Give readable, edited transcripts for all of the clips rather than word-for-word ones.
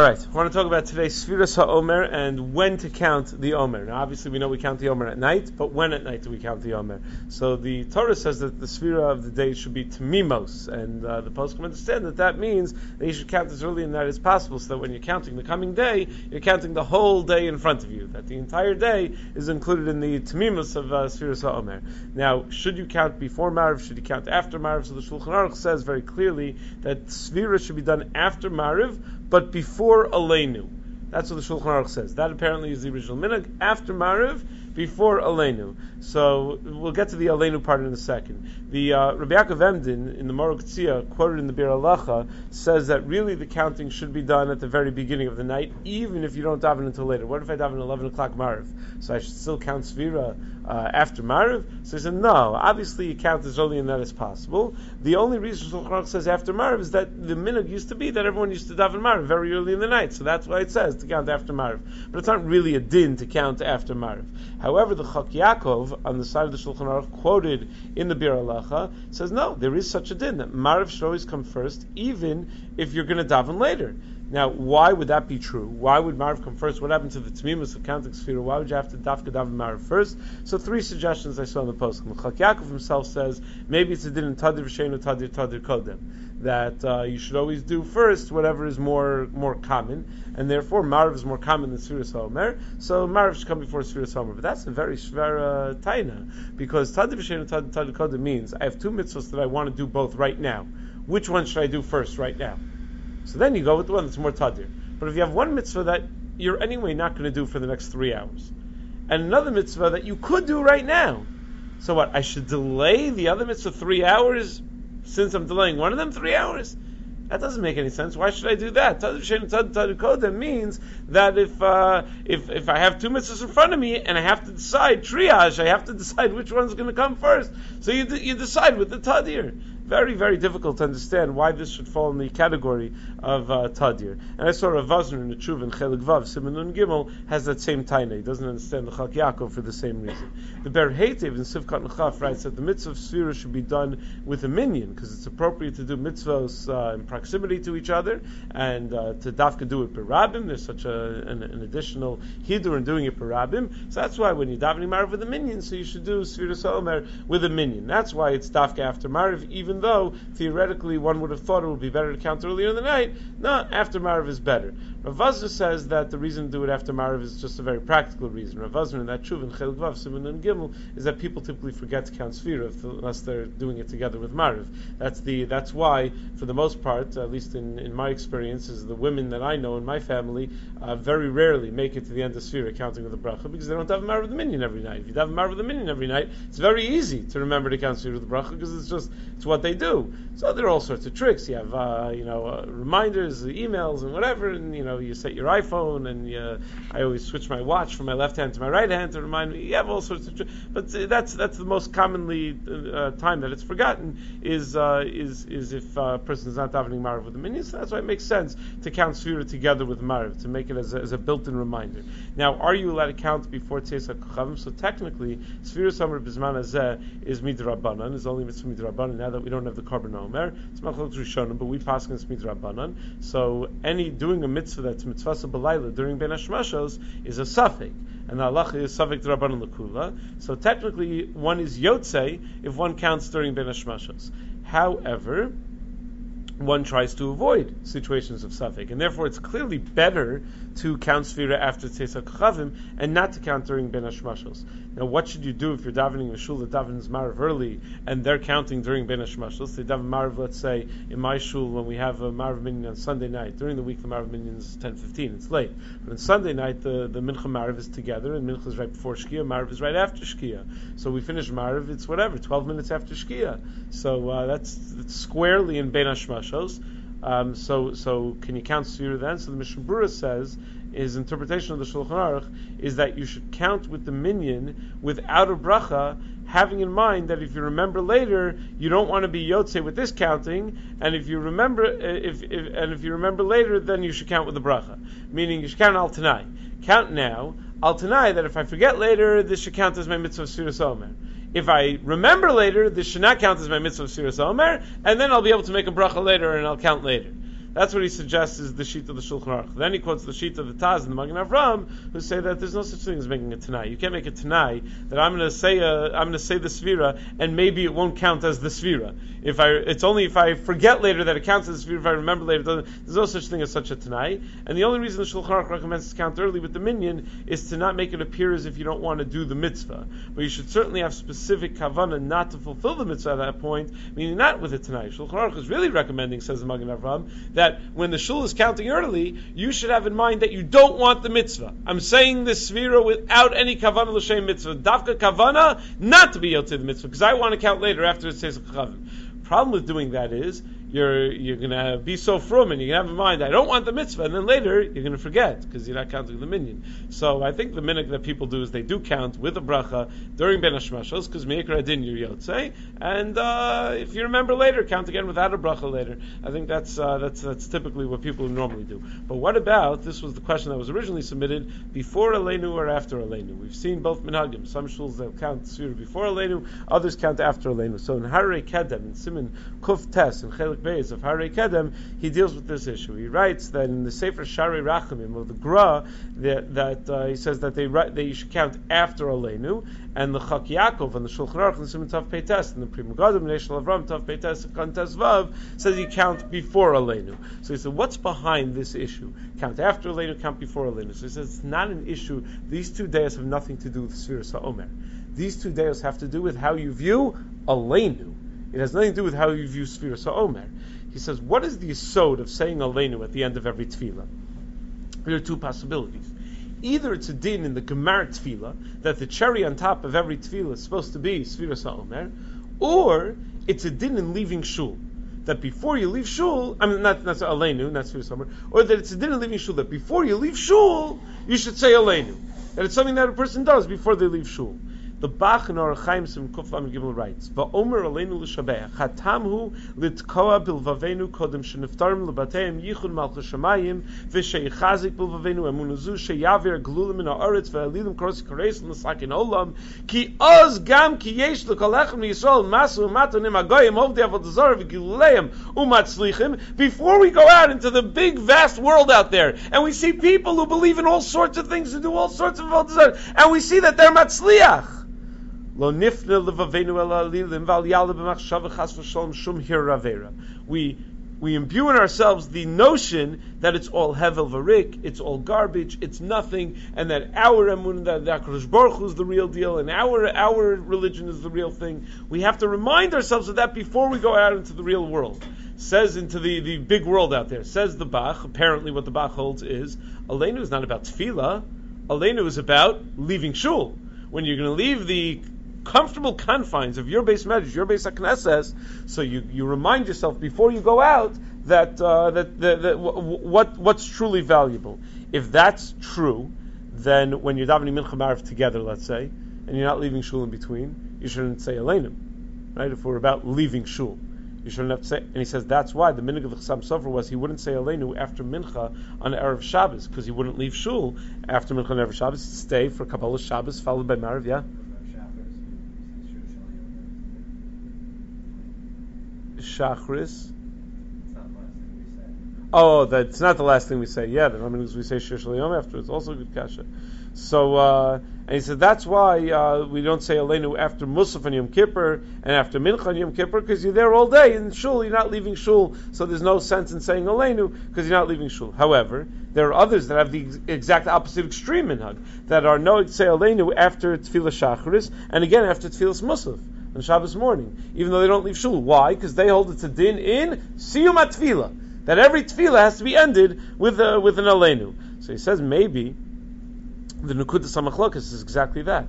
Alright, I want to talk about today Sefiras HaOmer and when to count the Omer. Now obviously we know we count the Omer at night, but when at night do we count the Omer? So the Torah says that the Svirah of the day should be Tamimos, and the poskim understand that that means that you should count as early in the night as possible, so that when you're counting the coming day, you're counting the whole day in front of you, that the entire day is included in the Tamimos of Sefiras HaOmer. Now, should you count before Mariv, should you count after Mariv? So the Shulchan Aruch says very clearly that Svirah should be done after Mariv, but before Aleinu. That's what the Shulchan Aruch says. That apparently is the original Minhag, after Mariv, before Aleinu. So we'll get to the Aleinu part in a second. The Rabbi Yaakov Emdin, in the Mor U'Ketziah, quoted in the Bi'ur Halacha, says that really the counting should be done at the very beginning of the night, even if you don't daven until later. What if I daven at 11 o'clock Mariv? So I should still count Svirah after Mariv? So he said, no, obviously you count as early in that as possible. The only reason Shulchan Aruch says after Mariv is that the minhag used to be that everyone used to daven Mariv very early in the night, so that's why it says to count after Mariv. But it's not really a din to count after Mariv. However, the Chok Yaakov, on the side of the Shulchan Aruch, quoted in the Bi'ur Halacha, says no, there is such a din, that Mariv should always come first, even if you're going to daven later. Now, why would that be true? Why would Mariv come first? What happened to the Tamimus of counting Sefirah? Why would you have to dafka daven Mariv first? So three suggestions I saw in the post. Chok Yaakov himself says, maybe it's a din in Tadir V'shenu Tadir Tadir Kodem, that you should always do first whatever is more common, and therefore Mariv is more common than Sefiras HaOmer, so Mariv should come before Sefiras HaOmer. But that's a very shvera taina, because Tadir V'shenu Tadir Tadir Kodem means, I have two mitzvahs that I want to do both right now. Which one should I do first right now? So then you go with the one that's more tadir. But if you have one mitzvah that you're anyway not going to do for the next 3 hours, and another mitzvah that you could do right now, so what? I should delay the other mitzvah 3 hours since I'm delaying one of them 3 hours? That doesn't make any sense. Why should I do that? Tadir V'shenu Tadir Tadir Kodem means that if I have two mitzvahs in front of me and I have to decide triage, I have to decide which one's going to come first. So you decide with the tadir. Very, very difficult to understand why this should fall in the category of Tadir. And I saw Rav Azra in the Chuvin Chelav Siman Gimel has that same taina. He doesn't understand the Chok Yaakov for the same reason. The Be'er Heitev in Sivkat L'Chav writes that the mitzvah of Sefirah should be done with a minion, because it's appropriate to do mitzvahs in proximity to each other, and to dafka do it perabim. There's such an additional hidur in doing it perabim. So that's why when you davening Mariv with a minion, so you should do Sefiras HaOmer with a minion. That's why it's dafka after Mariv, even though theoretically one would have thought it would be better to count earlier in the night. No, after Mariv is better. Rav Azra says that the reason to do it after Mariv is just a very practical reason. Rav Azra in that Tshuv in Chelig Vav, Simenun Gimel, is that people typically forget to count Sefirah unless they're doing it together with Mariv. That's why, for the most part, at least in my experience, is the women that I know in my family very rarely make it to the end of Sefirah counting with the bracha, because they don't have Mariv with the minion every night. If you have Mariv with the minion every night, it's very easy to remember to count Sefirah with the bracha, because it's what they do. So there are all sorts of tricks. You have reminders, emails, and whatever, and you set your iPhone, and I always switch my watch from my left hand to my right hand to remind me. You have all sorts of tricks, but that's the most commonly time that it's forgotten is if a person is not davening Mariv with the minion. So that's why it makes sense to count Sefirah together with Mariv, to make it as a built-in reminder. Now, are you allowed to count before Tzeis HaKochavim? So technically, Sefiras HaOmer Bizman Hazeh is midrabanan, is only mitzvah midrabanan. Now that we don't have the Korban HaOmer, it's machlokes Rishonim, but we paskin as midrabanan. So any doing a mitzvah that's mitzvah b'layla during Bein HaShmashos is a Suffek, and the halacha is Suffek d'Rabbanan l'Kula. So technically, one is Yotzei if one counts during Bein HaShmashos. However, one tries to avoid situations of Suffek, and therefore it's clearly better to count Sefirah after Tzeis HaKochavim and not to count during Bein HaShmashos. Now, what should you do if you're davening a shul that davens Mariv early and they're counting during Bein HaShmashos? They daven Mariv, let's say, in my shul when we have a Mariv minion on Sunday night. During the week, the Mariv minion is 10:15. It's late. But on Sunday night, the Mincha Mariv is together, and Mincha is right before Shkia, Mariv is right after Shkia. So we finish Mariv, it's 12 minutes after Shkia. So that's squarely in Bein HaShmashos. So can you count Sefirah then? So the Mishnah Berurah says, his interpretation of the Shulchan Aruch is that you should count with the minion without a bracha, having in mind that if you remember later, you don't want to be Yotzei with this counting, and if you remember later, then you should count with the bracha. Meaning you should count al tanai. Count now, al tanai, that if I forget later, this should count as my mitzvah of Sefiras HaOmer. If I remember later, this should not count as my mitzvah of Sefiras HaOmer, and then I'll be able to make a bracha later and I'll count later. That's what he suggests is the sheet of the Shulchan Aruch. Then he quotes the sheet of the Taz and the Magen Avraham, who say that there's no such thing as making a tanai. You can't make a tanai that I'm going to say the Svirah, and maybe it won't count as the Svirah. It's only if I forget later that it counts as the Svirah. If I remember later, it doesn't. There's no such thing as such a tanai. And the only reason the Shulchan Aruch recommends to count early with the minion is to not make it appear as if you don't want to do the mitzvah. But you should certainly have specific kavanah not to fulfill the mitzvah at that point, meaning not with a tanai. Shulchan Aruch is really recommending, says the Magen Avraham, that when the shul is counting early, you should have in mind that you don't want the mitzvah. I'm saying this Svirah without any kavanah l'shem mitzvah. Dafka kavanah not to be yotze the mitzvah, because I want to count later after the Tzeis HaKochavim. Problem with doing that is you're going to be so frum, and you're going to have in mind, I don't want the mitzvah, and then later you're going to forget because you're not counting the minion. So I think the minhag that people do is they do count with a bracha during Bein HaShmashos, because meikra din you're yotze, and if you remember later, count again without a bracha later. I think that's typically what people normally do. But what about, this was the question that was originally submitted, before Aleinu or after Aleinu? We've seen both minhagim. Some shuls they'll count Svirah before Aleinu, others count after Aleinu. So in Harei Kedem, in Simen Kuf Tes, in Chelik of Harei Kedem, he deals with this issue. He writes that in the Sefer Shari Rachamim of the Gra, that he says that that you should count after Aleinu, and the Chok Yaakov and the Shulchan Aruch and the Siman Tav Peites and the Prima Gadol Neshal Avram Tav Peites and Kantas Vav says you count before Aleinu. So he said, what's behind this issue? Count after Aleinu, count before Aleinu. So he says it's not an issue. These two days have nothing to do with Sefiras HaOmer. These two days have to do with how you view Aleinu. It has nothing to do with how you view Sefiras HaOmer. He says, what is the yesod of saying Aleinu at the end of every tefillah? There are two possibilities. Either it's a din in the Gemar tefillah, that the cherry on top of every tefillah is supposed to be Sefiras HaOmer, or it's a din in leaving shul, that before you leave shul, I mean, not Aleinu, not Sefiras HaOmer, or that it's a din in leaving shul, that before you leave shul, you should say Aleinu. That it's something that a person does before they leave shul. The Bach in Or Chaim Simkuf Lamed Gimel writes, "Va'omer Aleinu l'shabeach, hatamhu litkoa bilvavenu kodem sheniftarim lebateim yichud malchus shamayim v'sheichazik bilvavenu emunazu sheyavir glulim in ha'aretz ve'alilim korsi koreis l'sakin olam ki oz gam ki yesh l'kolechem l'Yisrael masu matonim agoyim ovdei avodah zarah v'giluleim umatzlichim." Before we go out into the big vast world out there, and we see people who believe in all sorts of things and do all sorts of avodah zarah, and we see that they're matzliach. We imbue in ourselves the notion that it's all hevel v'rik, it's all garbage, it's nothing, and that our emunah, that HaKadosh Baruch Hu is the real deal, and our religion is the real thing. We have to remind ourselves of that before we go out into the real world. Says into the big world out there. Says the Bach. Apparently, what the Bach holds is Aleinu is not about tefillah. Aleinu is about leaving shul. When you're going to leave the comfortable confines of your base medrash, your base HaKnesses, so you remind yourself before you go out that what's truly valuable. If that's true, then when you're davening Minhag Mariv together, let's say, and you're not leaving shul in between, you shouldn't say Aleinu, right? If we're about leaving shul, you shouldn't have to say. And he says that's why the minhag of the Chassam Sofer was he wouldn't say Aleinu after Mincha on Erev Shabbos, because he wouldn't leave shul after Mincha on Erev Shabbos. He'd stay for Kabbalah Shabbos followed by Mariv, yeah? Shachris. Oh, that's not the last thing we say. Yeah, the minhag we say Shir Shalayom after. It's also good kasha. So, and he said that's why we don't say Aleinu after Musaf and Yom Kippur and after Mincha and Yom Kippur, because you're there all day in shul, you're not leaving shul, so there's no sense in saying Aleinu because you're not leaving shul. However, there are others that have the exact opposite extreme minhag that are known to say Aleinu after Tefillah Shacharis and again after Tefillah Musaf on Shabbos morning, even though they don't leave shul. Why? Because they hold it's a din in Siyum HaTefillah, that every tefillah has to be ended with an Aleinu. So he says maybe the Nukuda Samachlokas is exactly that.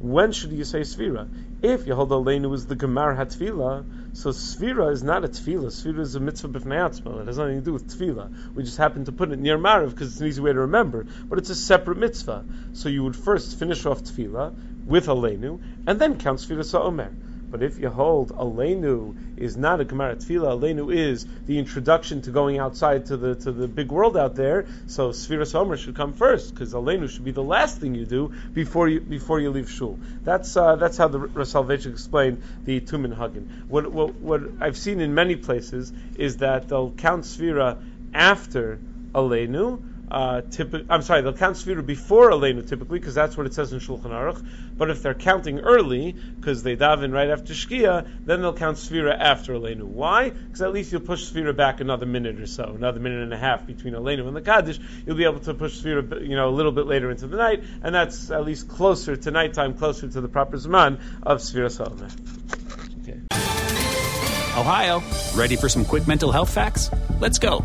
When should you say Svirah? If you hold Aleinu is the Gemar HaTefillah, so Svirah is not a Tefillah. Svirah is a mitzvah b'fnei atzma. It has nothing to do with Tefillah. We just happen to put it near Mariv because it's an easy way to remember, but it's a separate mitzvah. So you would first finish off Tefillah with Aleinu, and then count Sefiras HaOmer. But if you hold Aleinu is not a Gemara Tefillah, Aleinu is the introduction to going outside to the big world out there, so Sefiras HaOmer should come first, because Aleinu should be the last thing you do before you leave shul. That's how the Ras Soloveitchik explained the two minhagim. What I've seen in many places is that they'll count Svirah after Aleinu. They'll count Svirah before Aleinu typically, because that's what it says in Shulchan Aruch. But if they're counting early, because they daven right after Shkia, then they'll count Svirah after Aleinu. Why? Because at least you'll push Svirah back another minute or so, another minute and a half between Aleinu and the Kaddish. You'll be able to push Svirah, a little bit later into the night, and that's at least closer to nighttime, closer to the proper Zman of Svirah HaOmer. Okay. Ohio, ready for some quick mental health facts? Let's go.